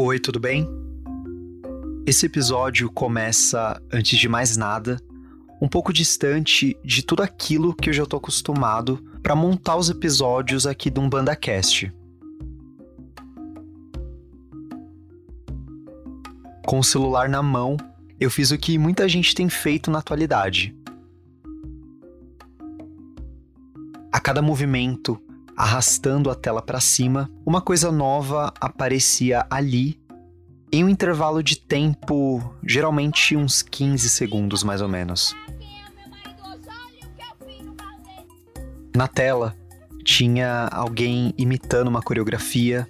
Oi, tudo bem? Esse episódio começa, antes de mais nada, um pouco distante de tudo aquilo que eu já estou acostumado para montar os episódios aqui do UmbandaCast. Com o celular na mão, eu fiz o que muita gente tem feito na atualidade. A cada movimento, arrastando a tela para cima, uma coisa nova aparecia ali, em um intervalo de tempo, geralmente uns 15 segundos mais ou menos. Na tela, tinha alguém imitando uma coreografia,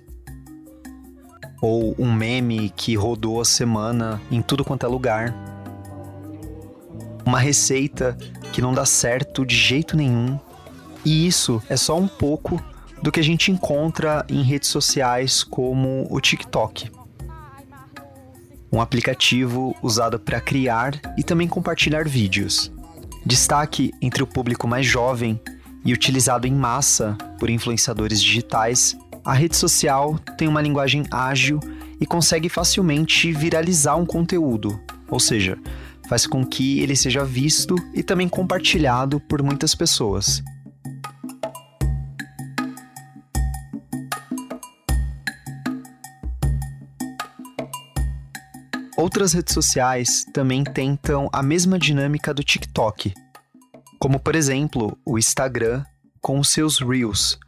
ou um meme que rodou a semana em tudo quanto é lugar. Uma receita que não dá certo de jeito nenhum. E isso é só um pouco do que a gente encontra em redes sociais como o TikTok. Um aplicativo usado para criar e também compartilhar vídeos. Destaque entre o público mais jovem e utilizado em massa por influenciadores digitais, a rede social tem uma linguagem ágil e consegue facilmente viralizar um conteúdo, ou seja, faz com que ele seja visto e também compartilhado por muitas pessoas. Outras redes sociais também tentam a mesma dinâmica do TikTok, como por exemplo o Instagram com os seus Reels,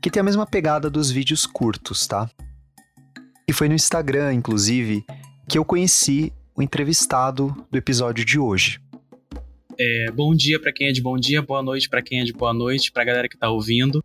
que tem a mesma pegada dos vídeos curtos, tá? E foi no Instagram, inclusive, que eu conheci o entrevistado do episódio de hoje. Bom dia pra quem é de bom dia, boa noite pra quem é de boa noite, pra galera que tá ouvindo.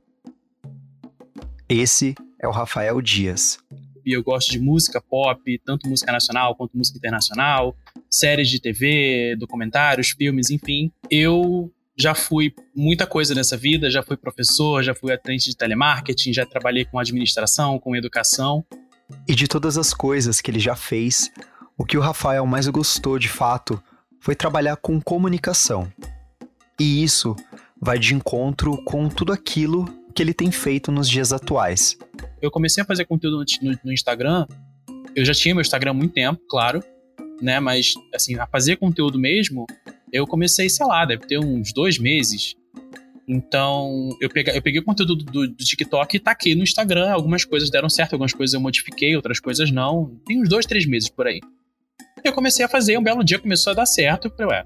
Esse é o Rafael Dias. E eu gosto de música pop, tanto música nacional quanto música internacional, séries de TV, documentários, filmes, enfim. Eu já fui muita coisa nessa vida, já fui professor, já fui atendente de telemarketing, já trabalhei com administração, com educação. E de todas as coisas que ele já fez, o que o Rafael mais gostou de fato foi trabalhar com comunicação. E isso vai de encontro com tudo aquilo que ele tem feito nos dias atuais. Eu comecei a fazer conteúdo no Instagram, eu já tinha meu Instagram há muito tempo, claro, né? Mas, assim, a fazer conteúdo mesmo, eu comecei, sei lá, deve ter uns 2 meses. Então, eu peguei o conteúdo do TikTok e taquei no Instagram. Algumas coisas deram certo, algumas coisas eu modifiquei, outras coisas não. Tem uns 2, 3 meses por aí. Eu comecei a fazer, um belo dia começou a dar certo. Eu falei, ué,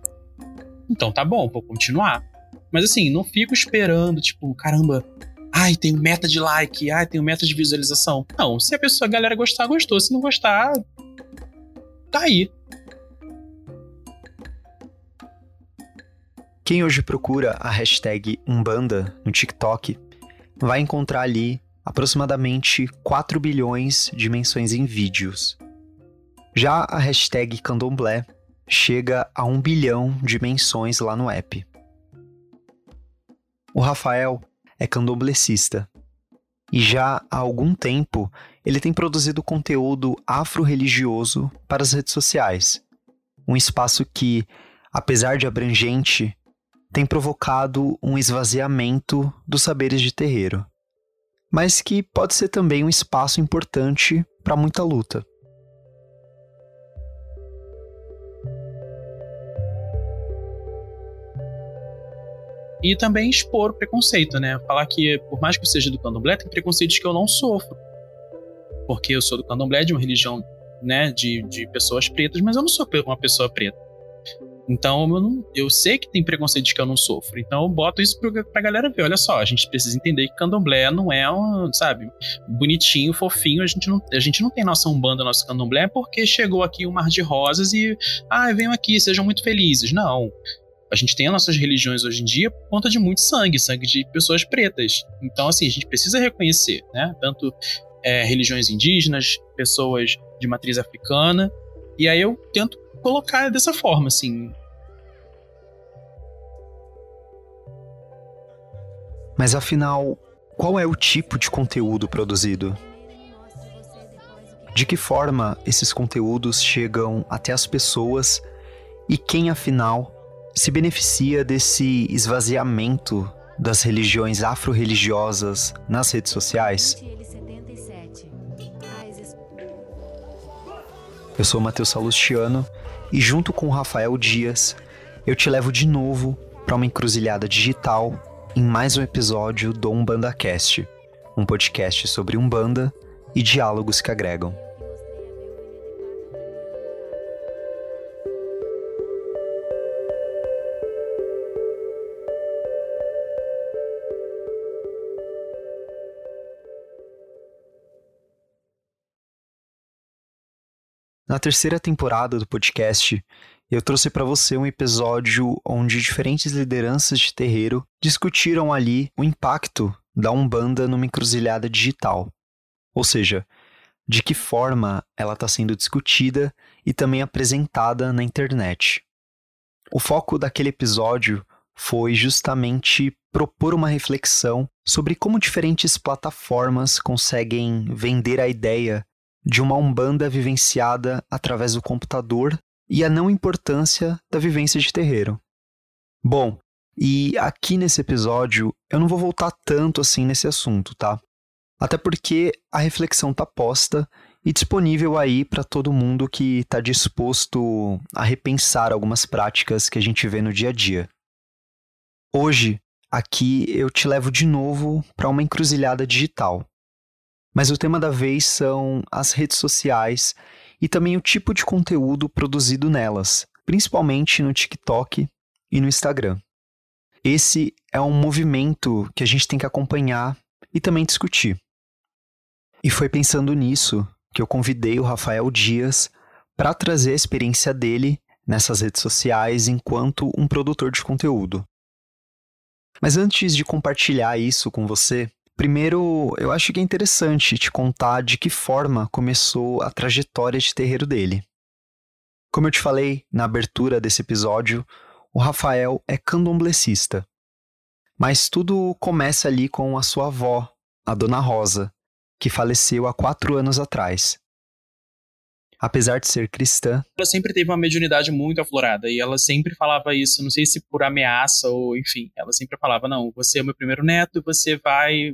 então tá bom, vou continuar. Mas, assim, não fico esperando, tipo, caramba... Ai, tenho meta de like, ai, tenho meta de visualização. Não, se a galera gostar, gostou. Se não gostar, tá aí. Quem hoje procura a hashtag Umbanda no TikTok vai encontrar ali aproximadamente 4 bilhões de menções em vídeos. Já a hashtag Candomblé chega a 1 bilhão de menções lá no app. O Rafael é candomblecista. E já há algum tempo, ele tem produzido conteúdo afro-religioso para as redes sociais. Um espaço que, apesar de abrangente, tem provocado um esvaziamento dos saberes de terreiro. Mas que pode ser também um espaço importante para muita luta. E também expor preconceito, né? Falar que, por mais que eu seja do candomblé, tem preconceitos que eu não sofro. Porque eu sou do candomblé, de uma religião, né, de pessoas pretas, mas eu não sou uma pessoa preta. Então, eu sei que tem preconceitos que eu não sofro. Então, eu boto isso pra galera ver. Olha só, a gente precisa entender que candomblé não é um, sabe, bonitinho, fofinho. A gente não tem nossa umbanda, nosso candomblé, porque chegou aqui um mar de rosas e... Ah, venham aqui, sejam muito felizes. Não. A gente tem as nossas religiões hoje em dia por conta de muito sangue de pessoas pretas. Então, assim, a gente precisa reconhecer, né? Tanto religiões indígenas, pessoas de matriz africana. E aí eu tento colocar dessa forma, assim. Mas, afinal, qual é o tipo de conteúdo produzido? De que forma esses conteúdos chegam até as pessoas e quem, afinal, se beneficia desse esvaziamento das religiões afro-religiosas nas redes sociais? Eu sou o Matheus Salustiano e junto com o Rafael Dias, eu te levo de novo para uma encruzilhada digital em mais um episódio do UmbandaCast, um podcast sobre Umbanda e diálogos que agregam. Na terceira temporada do podcast, eu trouxe para você um episódio onde diferentes lideranças de terreiro discutiram ali o impacto da Umbanda numa encruzilhada digital. Ou seja, de que forma ela está sendo discutida e também apresentada na internet. O foco daquele episódio foi justamente propor uma reflexão sobre como diferentes plataformas conseguem vender a ideia de uma Umbanda vivenciada através do computador e a não importância da vivência de terreiro. Bom, e aqui nesse episódio eu não vou voltar tanto assim nesse assunto, tá? Até porque a reflexão tá posta e disponível aí para todo mundo que tá disposto a repensar algumas práticas que a gente vê no dia a dia. Hoje, aqui eu te levo de novo para uma encruzilhada digital. Mas o tema da vez são as redes sociais e também o tipo de conteúdo produzido nelas, principalmente no TikTok e no Instagram. Esse é um movimento que a gente tem que acompanhar e também discutir. E foi pensando nisso que eu convidei o Rafael Dias para trazer a experiência dele nessas redes sociais enquanto um produtor de conteúdo. Mas antes de compartilhar isso com você, primeiro, eu acho que é interessante te contar de que forma começou a trajetória de terreiro dele. Como eu te falei na abertura desse episódio, o Rafael é candomblessista. Mas tudo começa ali com a sua avó, a Dona Rosa, que faleceu há 4 anos atrás. Apesar de ser cristã, ela sempre teve uma mediunidade muito aflorada e ela sempre falava isso, não sei se por ameaça ou enfim, ela sempre falava, não, você é o meu primeiro neto, você vai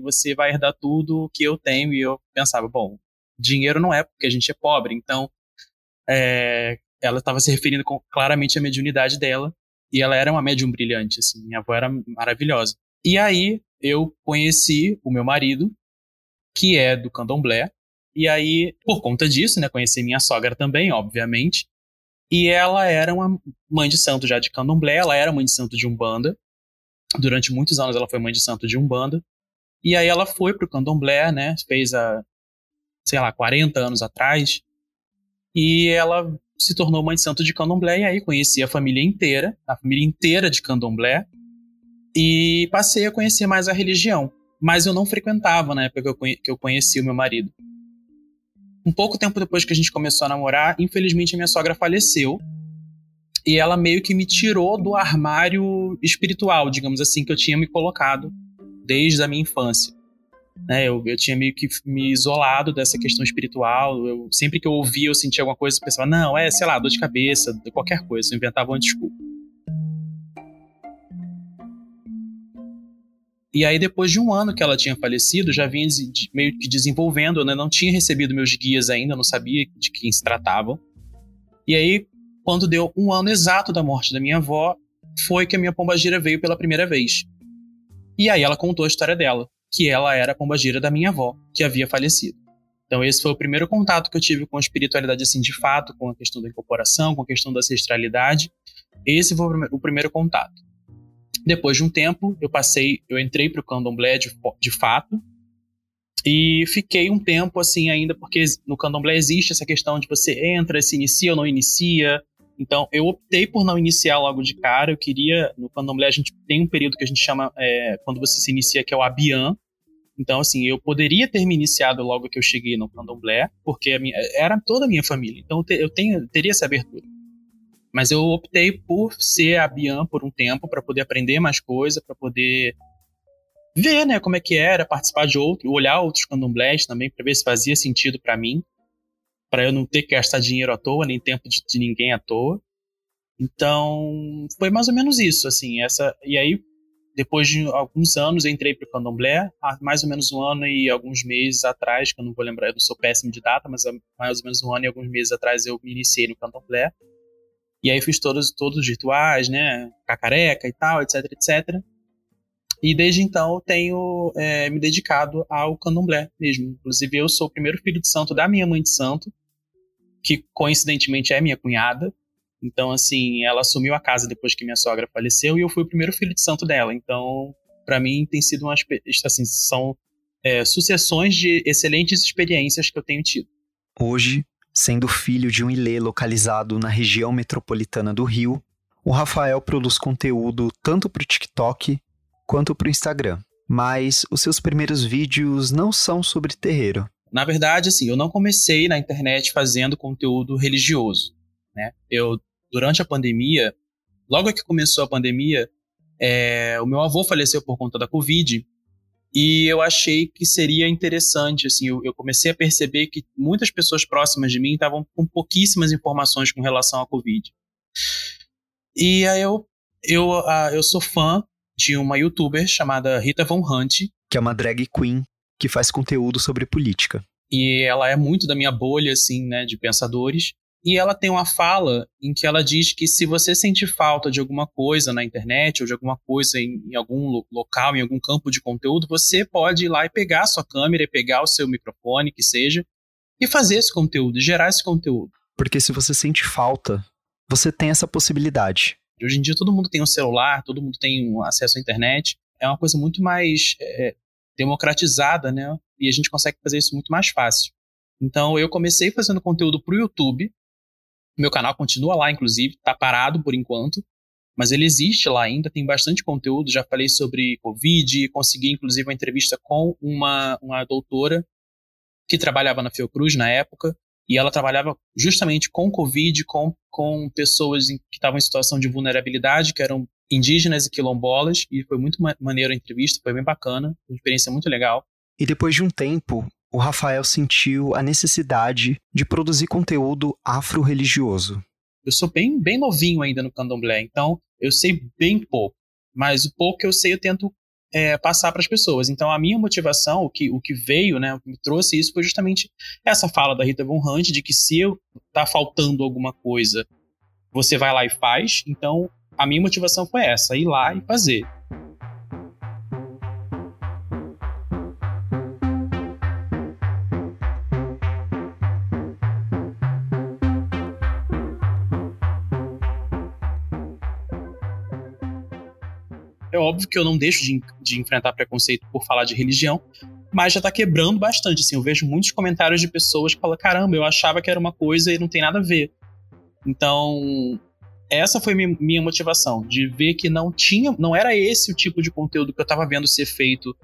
herdar tudo que eu tenho. E eu pensava, bom, dinheiro não é porque a gente é pobre, então ela estava se referindo claramente à mediunidade dela e ela era uma médium brilhante, assim, minha avó era maravilhosa. E aí eu conheci o meu marido, que é do candomblé. E aí, por conta disso, né, conheci minha sogra também, obviamente. E ela era uma mãe de santo já de candomblé, ela era mãe de santo de Umbanda. Durante muitos anos ela foi mãe de santo de Umbanda. E aí ela foi pro candomblé, né, fez há, 40 anos atrás. E ela se tornou mãe de santo de candomblé e aí conheci a família inteira de candomblé. E passei a conhecer mais a religião. Mas eu não frequentava na época que eu conheci o meu marido. Um pouco tempo depois que a gente começou a namorar, infelizmente a minha sogra faleceu e ela meio que me tirou do armário espiritual, digamos assim, que eu tinha me colocado desde a minha infância. Né? Eu tinha meio que me isolado dessa questão espiritual, sempre que eu ouvia, eu sentia alguma coisa, eu pensava, não, dor de cabeça, qualquer coisa, eu inventava uma desculpa. E aí, depois de 1 ano que ela tinha falecido, já vinha meio que desenvolvendo, eu não tinha recebido meus guias ainda, não sabia de quem se tratavam. E aí, quando deu 1 ano exato da morte da minha avó, foi que a minha pombagira veio pela primeira vez. E aí ela contou a história dela, que ela era a pombagira da minha avó, que havia falecido. Então esse foi o primeiro contato que eu tive com a espiritualidade, assim, de fato, com a questão da incorporação, com a questão da ancestralidade. Esse foi o primeiro contato. Depois de um tempo, eu entrei para o candomblé de fato e fiquei um tempo assim ainda, porque no candomblé existe essa questão de você entra, se inicia ou não inicia. Então, eu optei por não iniciar logo de cara. Eu queria, no candomblé a gente tem um período que a gente chama, quando você se inicia, que é o abian. Então, assim, eu poderia ter me iniciado logo que eu cheguei no candomblé, porque era toda a minha família. Então, eu teria essa abertura. Mas eu optei por ser abian por um tempo, para poder aprender mais coisa, para poder ver, né, como é que era, participar de olhar outros candomblés também, para ver se fazia sentido para mim, para eu não ter que gastar dinheiro à toa, nem tempo de ninguém à toa. Então, foi mais ou menos isso, assim. E aí, Depois de alguns anos, eu entrei para o candomblé, há mais ou menos um ano e alguns meses atrás, que eu não vou lembrar, eu não sou péssimo de data, mas há mais ou menos um ano e alguns meses atrás eu me iniciei no candomblé. E aí fiz todos os rituais, né, cacareca e tal, etc, etc. E desde então eu tenho me dedicado ao candomblé mesmo. Inclusive eu sou o primeiro filho de santo da minha mãe de santo, que coincidentemente é minha cunhada. Então, assim, ela assumiu a casa depois que minha sogra faleceu e eu fui o primeiro filho de santo dela. Então, para mim, tem sido uma, assim, são sucessões de excelentes experiências que eu tenho tido. Hoje, sendo filho de um ilê localizado na região metropolitana do Rio, o Rafael produz conteúdo tanto para o TikTok quanto para o Instagram. Mas os seus primeiros vídeos não são sobre terreiro. Na verdade, assim, eu não comecei na internet fazendo conteúdo religioso, né? Eu, durante a pandemia, logo que começou a pandemia, o meu avô faleceu por conta da Covid e eu achei que seria interessante, assim, eu comecei a perceber que muitas pessoas próximas de mim estavam com pouquíssimas informações com relação à Covid. E aí eu sou fã de uma youtuber chamada Rita Von Hunt, que é uma drag queen que faz conteúdo sobre política. E ela é muito da minha bolha, assim, né, de pensadores. E ela tem uma fala em que ela diz que se você sentir falta de alguma coisa na internet ou de alguma coisa em algum local, em algum campo de conteúdo, você pode ir lá e pegar a sua câmera e pegar o seu microfone, que seja, e fazer esse conteúdo, gerar esse conteúdo. Porque se você sente falta, você tem essa possibilidade. Hoje em dia todo mundo tem um celular, todo mundo tem um acesso à internet. É uma coisa muito mais democratizada, né? E a gente consegue fazer isso muito mais fácil. Então eu comecei fazendo conteúdo pro YouTube. Meu canal continua lá, inclusive, tá parado por enquanto, mas ele existe lá ainda, tem bastante conteúdo, já falei sobre Covid, consegui inclusive uma entrevista com uma doutora que trabalhava na Fiocruz na época, e ela trabalhava justamente com Covid, com pessoas que estavam em situação de vulnerabilidade, que eram indígenas e quilombolas, e foi muito maneiro a entrevista, foi bem bacana, uma experiência muito legal. E depois de um tempo, o Rafael sentiu a necessidade de produzir conteúdo afro-religioso. Eu sou bem, bem novinho ainda no candomblé, então eu sei bem pouco. Mas o pouco que eu sei eu tento passar para as pessoas. Então a minha motivação, o que veio, né, o que me trouxe isso foi justamente essa fala da Rita Von Hunt de que se está faltando alguma coisa, você vai lá e faz. Então a minha motivação foi essa, ir lá e fazer. É óbvio que eu não deixo de enfrentar preconceito por falar de religião, mas já tá quebrando bastante, assim, eu vejo muitos comentários de pessoas que falam, caramba, eu achava que era uma coisa e não tem nada a ver. Então, essa foi minha motivação, de ver que não era esse o tipo de conteúdo que eu tava vendo ser feito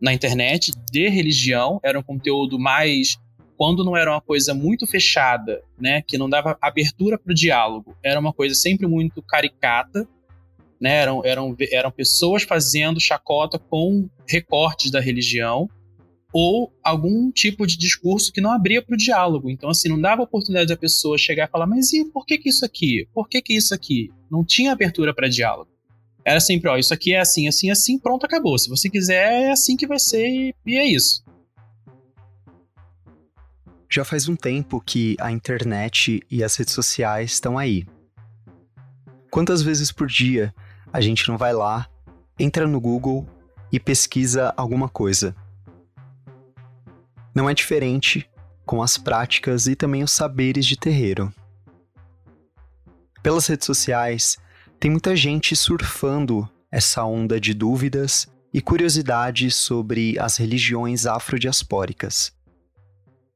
na internet, de religião, era um conteúdo mais, quando não era uma coisa muito fechada, né, que não dava abertura pro diálogo, era uma coisa sempre muito caricata, né, eram pessoas fazendo chacota com recortes da religião ou algum tipo de discurso que não abria para o diálogo. Então, assim, não dava oportunidade da pessoa chegar e falar, mas e por que isso aqui? Por que isso aqui? Não tinha abertura para diálogo. Era sempre, ó, isso aqui é assim, assim, assim, pronto, acabou. Se você quiser, é assim que vai ser e é isso. Já faz um tempo que a internet e as redes sociais estão aí. Quantas vezes por dia a gente não vai lá, entra no Google e pesquisa alguma coisa. Não é diferente com as práticas e também os saberes de terreiro. Pelas redes sociais, tem muita gente surfando essa onda de dúvidas e curiosidades sobre as religiões afrodiaspóricas.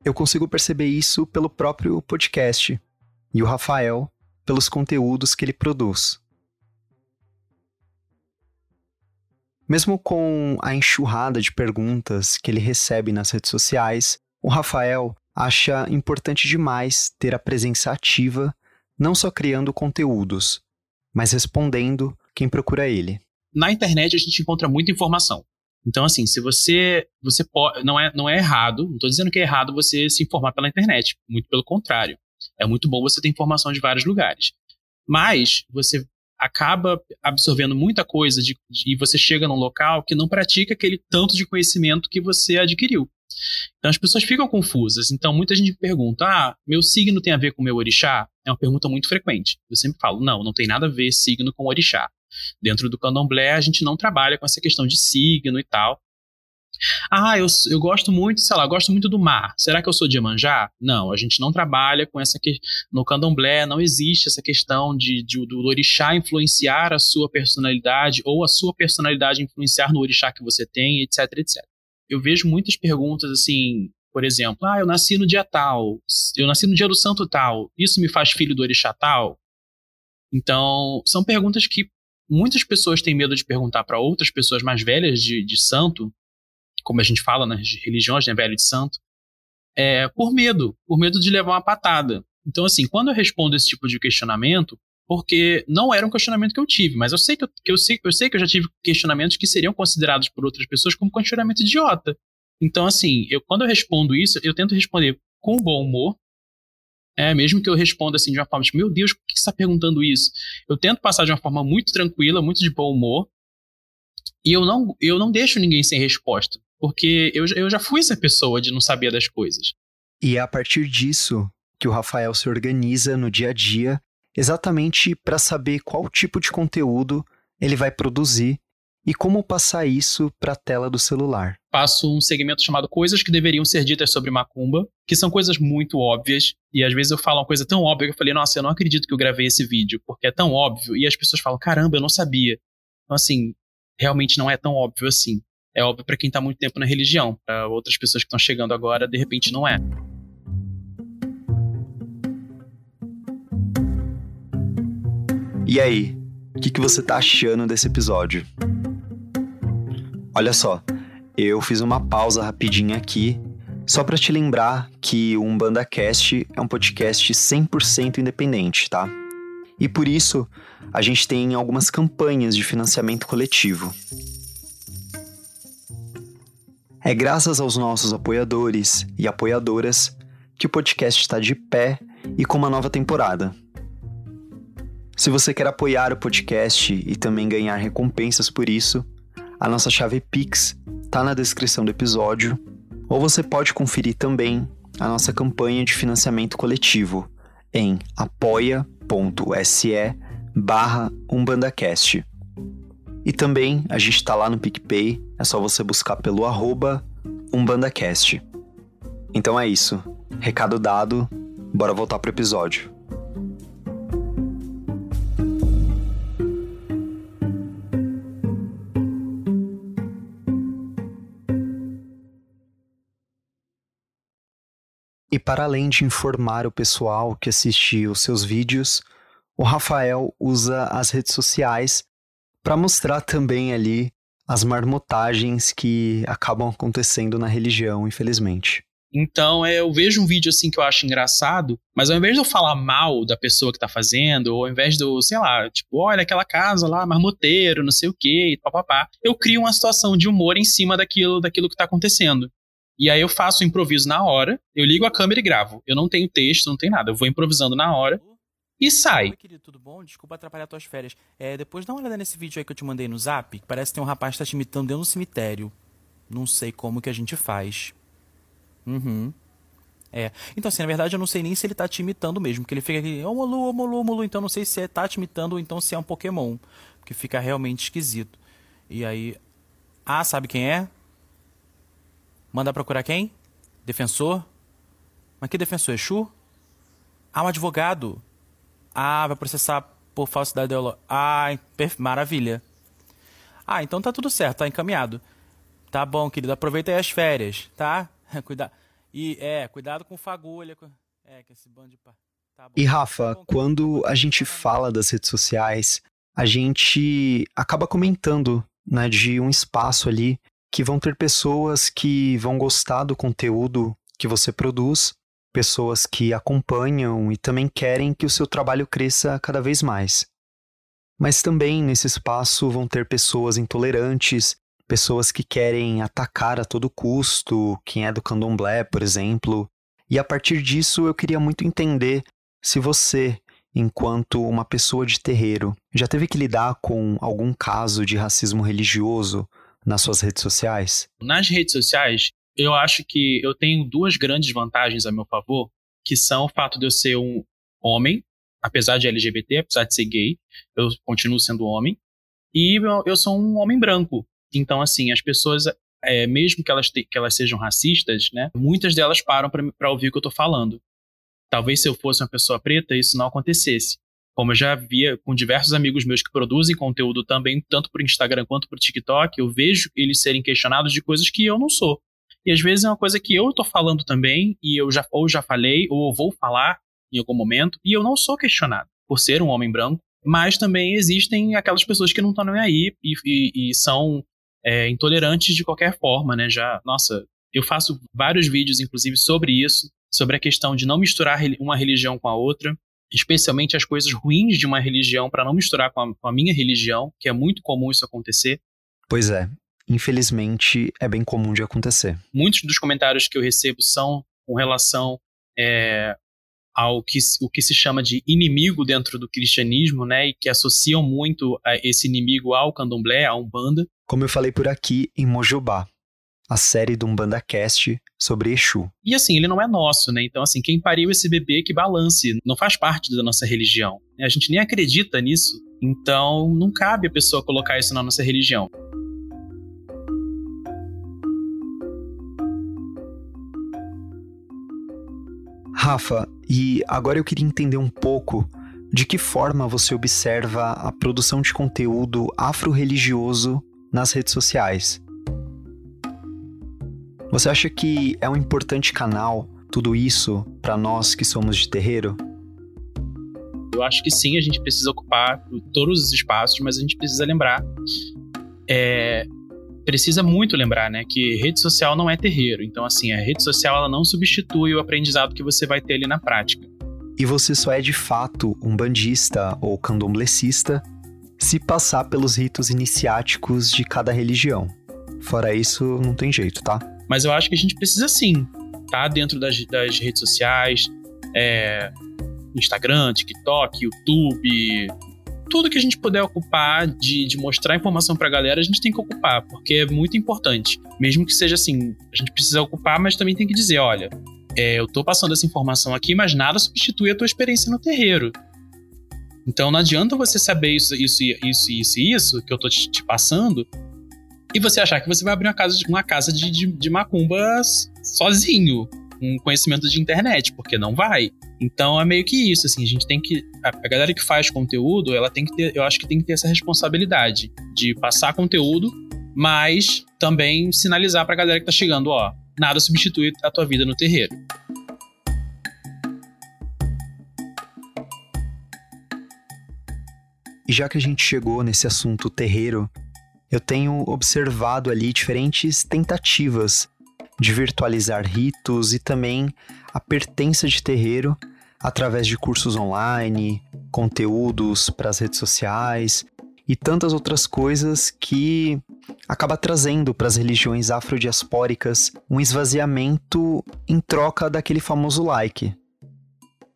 Eu consigo perceber isso pelo próprio podcast e o Rafael pelos conteúdos que ele produz. Mesmo com a enxurrada de perguntas que ele recebe nas redes sociais, o Rafael acha importante demais ter a presença ativa, não só criando conteúdos, mas respondendo quem procura ele. Na internet a gente encontra muita informação. Então, assim, se você pode, não é errado, não estou dizendo que é errado você se informar pela internet, muito pelo contrário. É muito bom você ter informação de vários lugares. Mas você acaba absorvendo muita coisa e você chega num local que não pratica aquele tanto de conhecimento que você adquiriu. Então as pessoas ficam confusas. Então muita gente pergunta, meu signo tem a ver com o meu orixá? É uma pergunta muito frequente. Eu sempre falo, não tem nada a ver signo com orixá. Dentro do candomblé a gente não trabalha com essa questão de signo e tal. Eu gosto muito, gosto muito do mar. Será que eu sou de Iemanjá? Não, a gente não trabalha com essa questão. No candomblé não existe essa questão do orixá influenciar a sua personalidade ou a sua personalidade influenciar no orixá que você tem, etc, etc. Eu vejo muitas perguntas assim, por exemplo, eu nasci no dia tal, eu nasci no dia do santo tal, isso me faz filho do orixá tal? Então, são perguntas que muitas pessoas têm medo de perguntar para outras pessoas mais velhas de santo, como a gente fala nas religiões, né, velho de santo, por medo de levar uma patada. Então, assim, quando eu respondo esse tipo de questionamento, porque não era um questionamento que eu tive, mas eu sei que eu já tive questionamentos que seriam considerados por outras pessoas como questionamento idiota. Então, assim, quando eu respondo isso, eu tento responder com bom humor, mesmo que eu responda assim de uma forma tipo, meu Deus, por que você está perguntando isso? Eu tento passar de uma forma muito tranquila, muito de bom humor, e eu não deixo ninguém sem resposta. Porque eu já fui essa pessoa de não saber das coisas. E é a partir disso que o Rafael se organiza no dia a dia, exatamente para saber qual tipo de conteúdo ele vai produzir e como passar isso para a tela do celular. Faço um segmento chamado Coisas que Deveriam Ser Ditas Sobre Macumba, que são coisas muito óbvias, e às vezes eu falo uma coisa tão óbvia que eu falei, nossa, eu não acredito que eu gravei esse vídeo, porque é tão óbvio, e as pessoas falam, caramba, eu não sabia. Então, assim, realmente não é tão óbvio assim. É óbvio para quem está muito tempo na religião. Para outras pessoas que estão chegando agora, de repente não é. E aí, o que você está achando desse episódio? Olha só, eu fiz uma pausa rapidinha aqui, só para te lembrar que o UmbandaCast é um podcast 100% independente, tá? E por isso, a gente tem algumas campanhas de financiamento coletivo. É graças aos nossos apoiadores e apoiadoras que o podcast está de pé e com uma nova temporada. Se você quer apoiar o podcast e também ganhar recompensas por isso, a nossa chave Pix está na descrição do episódio, ou você pode conferir também a nossa campanha de financiamento coletivo em apoia.se/UmbandaCast. E também a gente está lá no PicPay, é só você buscar pelo @UmbandaCast. Então é isso, recado dado, bora voltar pro episódio. E para além de informar o pessoal que assiste os seus vídeos, o Rafael usa as redes sociais para mostrar também ali as marmotagens que acabam acontecendo na religião, infelizmente. Então, eu vejo um vídeo assim que eu acho engraçado, mas ao invés de eu falar mal da pessoa que tá fazendo, ou ao invés de eu, olha aquela casa lá, marmoteiro, não sei o quê, e papapá, eu crio uma situação de humor em cima daquilo que tá acontecendo. E aí eu faço o improviso na hora, eu ligo a câmera e gravo. Eu não tenho texto, não tenho nada, eu vou improvisando na hora. E sai. Oi, querido, tudo bom? Desculpa atrapalhar tuas férias. Depois dá uma olhada nesse vídeo aí que eu te mandei no zap. Que parece que tem um rapaz que tá te imitando dentro do cemitério. Não sei como que a gente faz. Então, assim, na verdade eu não sei nem se ele tá te imitando mesmo. Porque ele fica aqui, ô Molu. Então não sei se é tá te imitando ou então se é um Pokémon. Porque fica realmente esquisito. E aí... sabe quem é? Manda procurar quem? Defensor? Mas que defensor? Exu? Um advogado. Vai processar por falsidade ideológica. Maravilha. Então tá tudo certo, tá encaminhado. Tá bom, querido, aproveita aí as férias, tá? Cuidado com fagulha. Que esse bando de... Tá bom. E Rafa, quando a gente fala das redes sociais, a gente acaba comentando, né, de um espaço ali que vão ter pessoas que vão gostar do conteúdo que você produz, pessoas que acompanham e também querem que o seu trabalho cresça cada vez mais. Mas também nesse espaço vão ter pessoas intolerantes, pessoas que querem atacar a todo custo, quem é do candomblé, por exemplo. E a partir disso eu queria muito entender se você enquanto uma pessoa de terreiro. Já teve que lidar com algum caso de racismo religioso nas suas redes sociais? Nas redes sociais, eu acho que eu tenho duas grandes vantagens a meu favor, que são o fato de eu ser um homem, apesar de LGBT, apesar de ser gay, eu continuo sendo homem, e eu sou um homem branco. Então, assim, as pessoas, mesmo que elas sejam racistas, né, muitas delas param para ouvir o que eu tô falando. Talvez se eu fosse uma pessoa preta, isso não acontecesse. Como eu já via com diversos amigos meus que produzem conteúdo também, tanto para o Instagram quanto para o TikTok, eu vejo eles serem questionados de coisas que eu não sou. E às vezes é uma coisa que eu estou falando também, e eu já falei, ou vou falar em algum momento, e eu não sou questionado por ser um homem branco. Mas também existem aquelas pessoas que não estão nem aí e são intolerantes de qualquer forma, né? Já, nossa, eu faço vários vídeos, inclusive, sobre isso, sobre a questão de não misturar uma religião com a outra, especialmente as coisas ruins de uma religião, para não misturar com a minha religião, que é muito comum isso acontecer. Pois é, infelizmente é bem comum de acontecer. Muitos dos comentários que eu recebo são com relação ao que se chama de inimigo dentro do cristianismo, né, e que associam muito esse inimigo ao candomblé, à Umbanda. Como eu falei por aqui em Mojubá, a série do UmbandaCast sobre Exu. E assim, ele não é nosso, né? Então, assim, quem pariu esse bebê que balance, não faz parte da nossa religião. A gente nem acredita nisso, então não cabe a pessoa colocar isso na nossa religião. Rafa, e agora eu queria entender um pouco de que forma você observa a produção de conteúdo afro-religioso nas redes sociais. Você acha que é um importante canal, tudo isso, para nós que somos de terreiro? Eu acho que sim, a gente precisa ocupar todos os espaços, mas a gente precisa lembrar, precisa muito lembrar, né, que rede social não é terreiro. Então, assim, a rede social ela não substitui o aprendizado que você vai ter ali na prática. E você só é de fato umbandista ou candomblecista se passar pelos ritos iniciáticos de cada religião. Fora isso, não tem jeito, tá? Mas eu acho que a gente precisa sim, tá? Dentro das redes sociais, Instagram, TikTok, YouTube, tudo que a gente puder ocupar de mostrar informação pra galera, a gente tem que ocupar, porque é muito importante. Mesmo que seja assim, a gente precisa ocupar, mas também tem que dizer, olha, eu tô passando essa informação aqui, mas nada substitui a tua experiência no terreiro. Então não adianta você saber isso que eu tô te passando, e você achar que você vai abrir uma casa de macumba sozinho, com conhecimento de internet, porque não vai. Então é meio que isso, assim, a gente tem que... A galera que faz conteúdo, ela tem que ter... Eu acho que tem que ter essa responsabilidade de passar conteúdo, mas também sinalizar pra galera que tá chegando, ó, nada substitui a tua vida no terreiro. E já que a gente chegou nesse assunto terreiro, eu tenho observado ali diferentes tentativas de virtualizar ritos e também a pertença de terreiro através de cursos online, conteúdos para as redes sociais e tantas outras coisas que acaba trazendo para as religiões afrodiaspóricas um esvaziamento em troca daquele famoso like.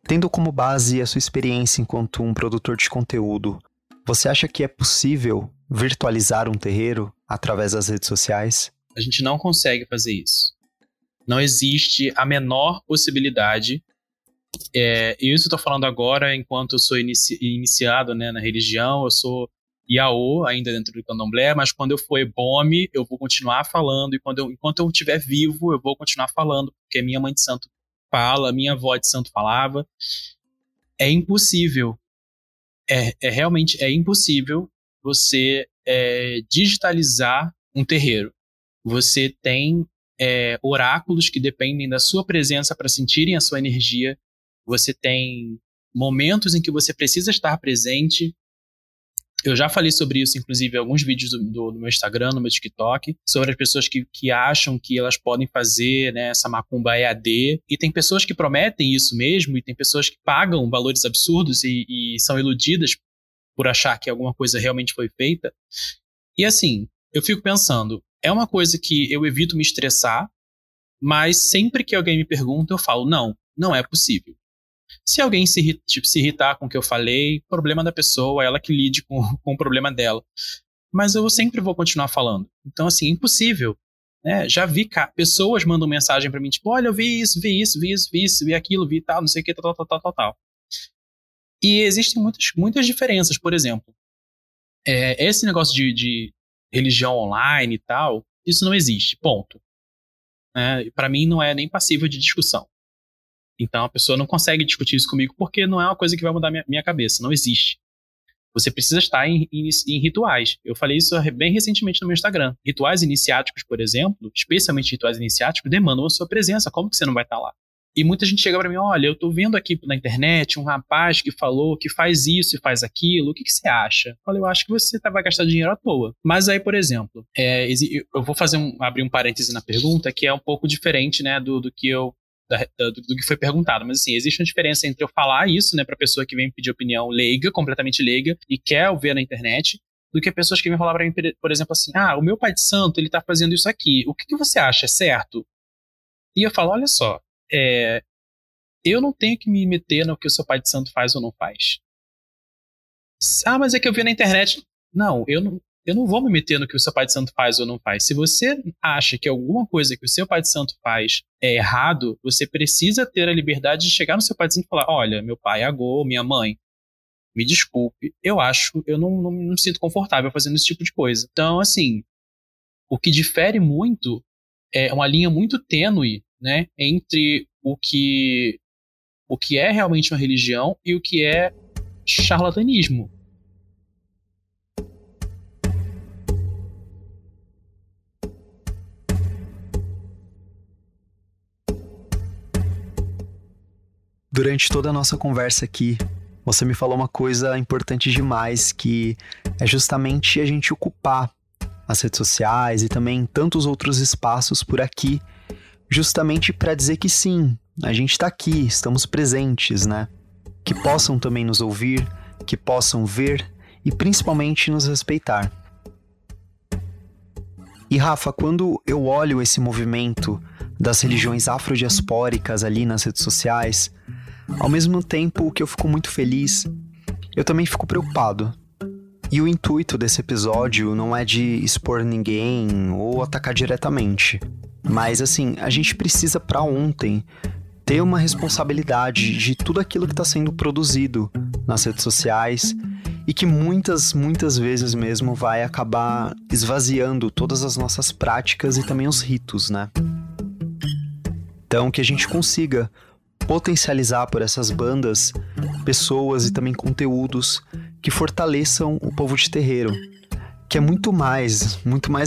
Tendo como base a sua experiência enquanto um produtor de conteúdo, você acha que é possível virtualizar um terreiro através das redes sociais? A gente não consegue fazer isso. Não existe a menor possibilidade. Eu estou falando agora enquanto eu sou iniciado, né, na religião, eu sou Iaô ainda dentro do candomblé, mas quando eu for Ebome, eu vou continuar falando, e enquanto eu estiver vivo, eu vou continuar falando, porque minha mãe de santo fala, minha avó de santo falava. É impossível. Realmente é impossível você digitalizar um terreiro. Você tem oráculos que dependem da sua presença para sentirem a sua energia. Você tem momentos em que você precisa estar presente. Eu já falei sobre isso, inclusive, em alguns vídeos do meu Instagram, no meu TikTok, sobre as pessoas que acham que elas podem fazer, né, essa macumba EAD. E tem pessoas que prometem isso mesmo, e tem pessoas que pagam valores absurdos e são iludidas por achar que alguma coisa realmente foi feita. E assim, eu fico pensando, é uma coisa que eu evito me estressar, mas sempre que alguém me pergunta, eu falo, não é possível. Se alguém se irritar com o que eu falei, problema da pessoa, ela que lide com o problema dela. Mas eu sempre vou continuar falando. Então, assim, impossível. Né? Já vi pessoas mandam mensagem pra mim, tipo, olha, eu vi isso, vi aquilo, vi tal, não sei o que, tal. E existem muitas diferenças. Por exemplo, esse negócio de religião online e tal, isso não existe, ponto. Pra mim não é nem passível de discussão. Então a pessoa não consegue discutir isso comigo porque não é uma coisa que vai mudar minha cabeça, não existe. Você precisa estar em rituais. Eu falei isso bem recentemente no meu Instagram. Rituais iniciáticos, por exemplo, especialmente rituais iniciáticos, demandam a sua presença. Como que você não vai estar lá? E muita gente chega pra mim, olha, eu tô vendo aqui na internet um rapaz que falou que faz isso e faz aquilo, o que você acha? Eu falei, eu acho que você vai gastar dinheiro à toa. Mas aí, por exemplo, eu vou fazer abrir um parêntese na pergunta, que é um pouco diferente, né, do que foi perguntado, mas assim, existe uma diferença entre eu falar isso, né, pra pessoa que vem me pedir opinião leiga, completamente leiga, e quer ouvir na internet, do que pessoas que vêm falar pra mim, por exemplo, assim, ah, o meu pai de santo, ele tá fazendo isso aqui, o que você acha, é certo? E eu falo, olha só, eu não tenho que me meter no que o seu pai de santo faz ou não faz. Ah, mas é que eu vi na internet. Não, eu não vou me meter no que o seu pai de santo faz ou não faz. Se você acha que alguma coisa que o seu pai de santo faz é errado, você precisa ter a liberdade de chegar no seu pai de santo e falar, olha, meu pai agou, minha mãe, me desculpe, eu não me sinto confortável fazendo esse tipo de coisa. Então, assim, o que difere muito é uma linha muito tênue, né, entre o que é realmente uma religião e o que é charlatanismo. Durante toda a nossa conversa aqui, você me falou uma coisa importante demais, que é justamente a gente ocupar as redes sociais e também tantos outros espaços por aqui, justamente para dizer que sim, a gente está aqui, estamos presentes, né? Que possam também nos ouvir, que possam ver e principalmente nos respeitar. E Rafa, quando eu olho esse movimento das religiões afrodiaspóricas ali nas redes sociais, ao mesmo tempo que eu fico muito feliz, eu também fico preocupado. E o intuito desse episódio não é de expor ninguém ou atacar diretamente. Mas assim, a gente precisa pra ontem ter uma responsabilidade de tudo aquilo que está sendo produzido nas redes sociais e que muitas vezes mesmo vai acabar esvaziando todas as nossas práticas e também os ritos, né? Então que a gente consiga potencializar por essas bandas pessoas e também conteúdos que fortaleçam o povo de terreiro, que é muito mais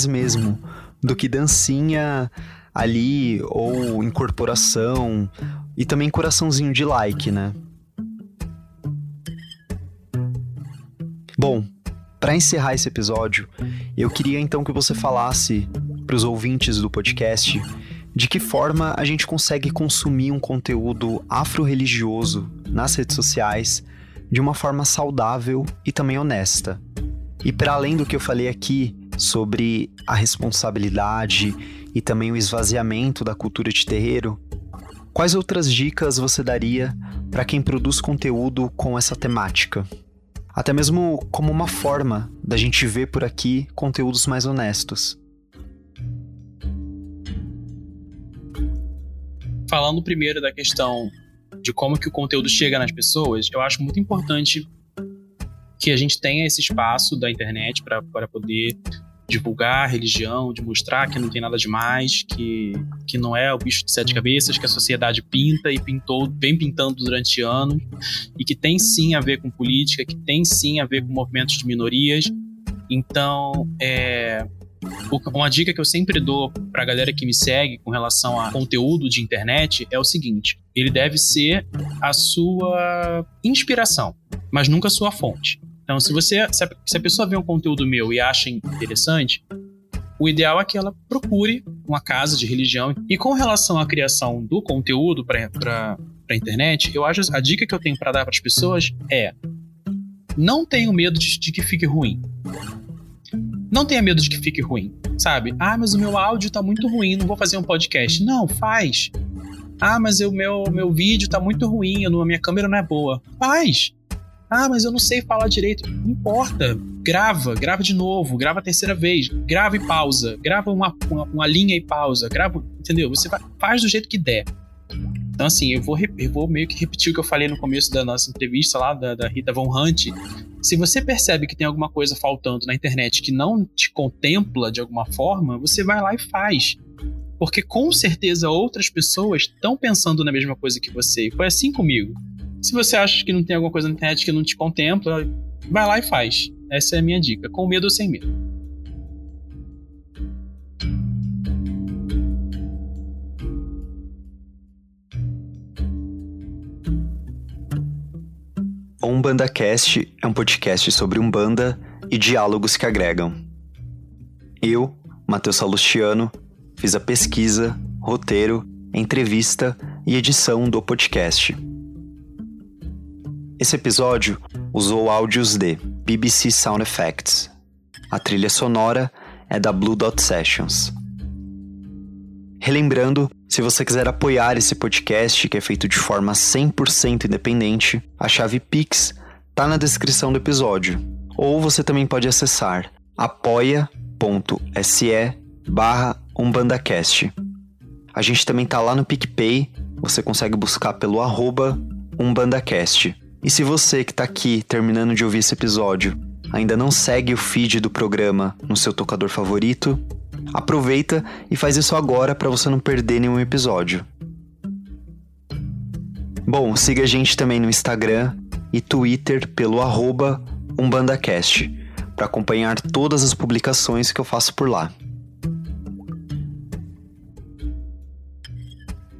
mesmo do que dancinha ali, ou incorporação, e também coraçãozinho de like, né? Bom, para encerrar esse episódio, eu queria então que você falasse para os ouvintes do podcast de que forma a gente consegue consumir um conteúdo afro-religioso nas redes sociais de uma forma saudável e também honesta. E para além do que eu falei aqui, sobre a responsabilidade e também o esvaziamento da cultura de terreiro, quais outras dicas você daria para quem produz conteúdo com essa temática? Até mesmo como uma forma da gente ver por aqui conteúdos mais honestos. Falando primeiro da questão de como que o conteúdo chega nas pessoas, eu acho muito importante que a gente tenha esse espaço da internet para poder divulgar a religião, de mostrar que não tem nada demais, que não é o bicho de sete cabeças, que a sociedade pinta e vem pintando durante anos, e que tem sim a ver com política, que tem sim a ver com movimentos de minorias. Então, uma dica que eu sempre dou para a galera que me segue com relação a conteúdo de internet é o seguinte: ele deve ser a sua inspiração, mas nunca a sua fonte. Então, se a pessoa vê um conteúdo meu e acha interessante, o ideal é que ela procure uma casa de religião. E com relação à criação do conteúdo para a internet, eu acho a dica que eu tenho para dar para as pessoas é: não tenho medo de que fique ruim. Não tenha medo de que fique ruim, sabe? Ah, mas o meu áudio tá muito ruim, não vou fazer um podcast. Não, faz. Ah, mas o meu vídeo tá muito ruim, a minha câmera não é boa. Faz! Ah, mas eu não sei falar direito. Não importa. Grava de novo, grava a terceira vez, grava e pausa, grava uma linha e pausa, grava, entendeu? Você faz do jeito que der. Então, assim, eu vou meio que repetir o que eu falei no começo da nossa entrevista lá, da Rita Von Hunt. Se você percebe que tem alguma coisa faltando na internet que não te contempla de alguma forma, você vai lá e faz. Porque com certeza outras pessoas estão pensando na mesma coisa que você. E foi assim comigo. Se você acha que não tem alguma coisa na internet que não te contempla, vai lá e faz. Essa é a minha dica, com medo ou sem medo. O UmbandaCast é um podcast sobre Umbanda e diálogos que agregam. Eu, Matheus Salustiano, fiz a pesquisa, roteiro, entrevista e edição do podcast. Esse episódio usou áudios de BBC Sound Effects. A trilha sonora é da Blue Dot Sessions. Relembrando, se você quiser apoiar esse podcast, que é feito de forma 100% independente, a chave Pix está na descrição do episódio. Ou você também pode acessar apoia.se/UmbandaCast. A gente também está lá no PicPay, você consegue buscar pelo @UmbandaCast. E se você que está aqui terminando de ouvir esse episódio ainda não segue o feed do programa no seu tocador favorito, aproveita e faz isso agora para você não perder nenhum episódio. Bom, siga a gente também no Instagram e Twitter pelo @UmbandaCast para acompanhar todas as publicações que eu faço por lá.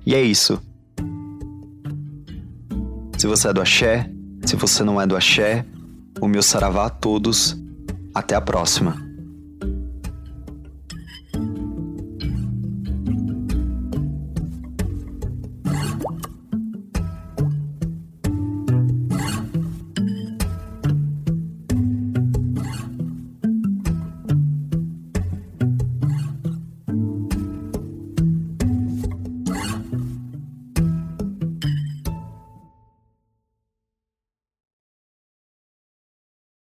E é isso. Se você é do Axé, se você não é do Axé, o meu saravá a todos. Até a próxima.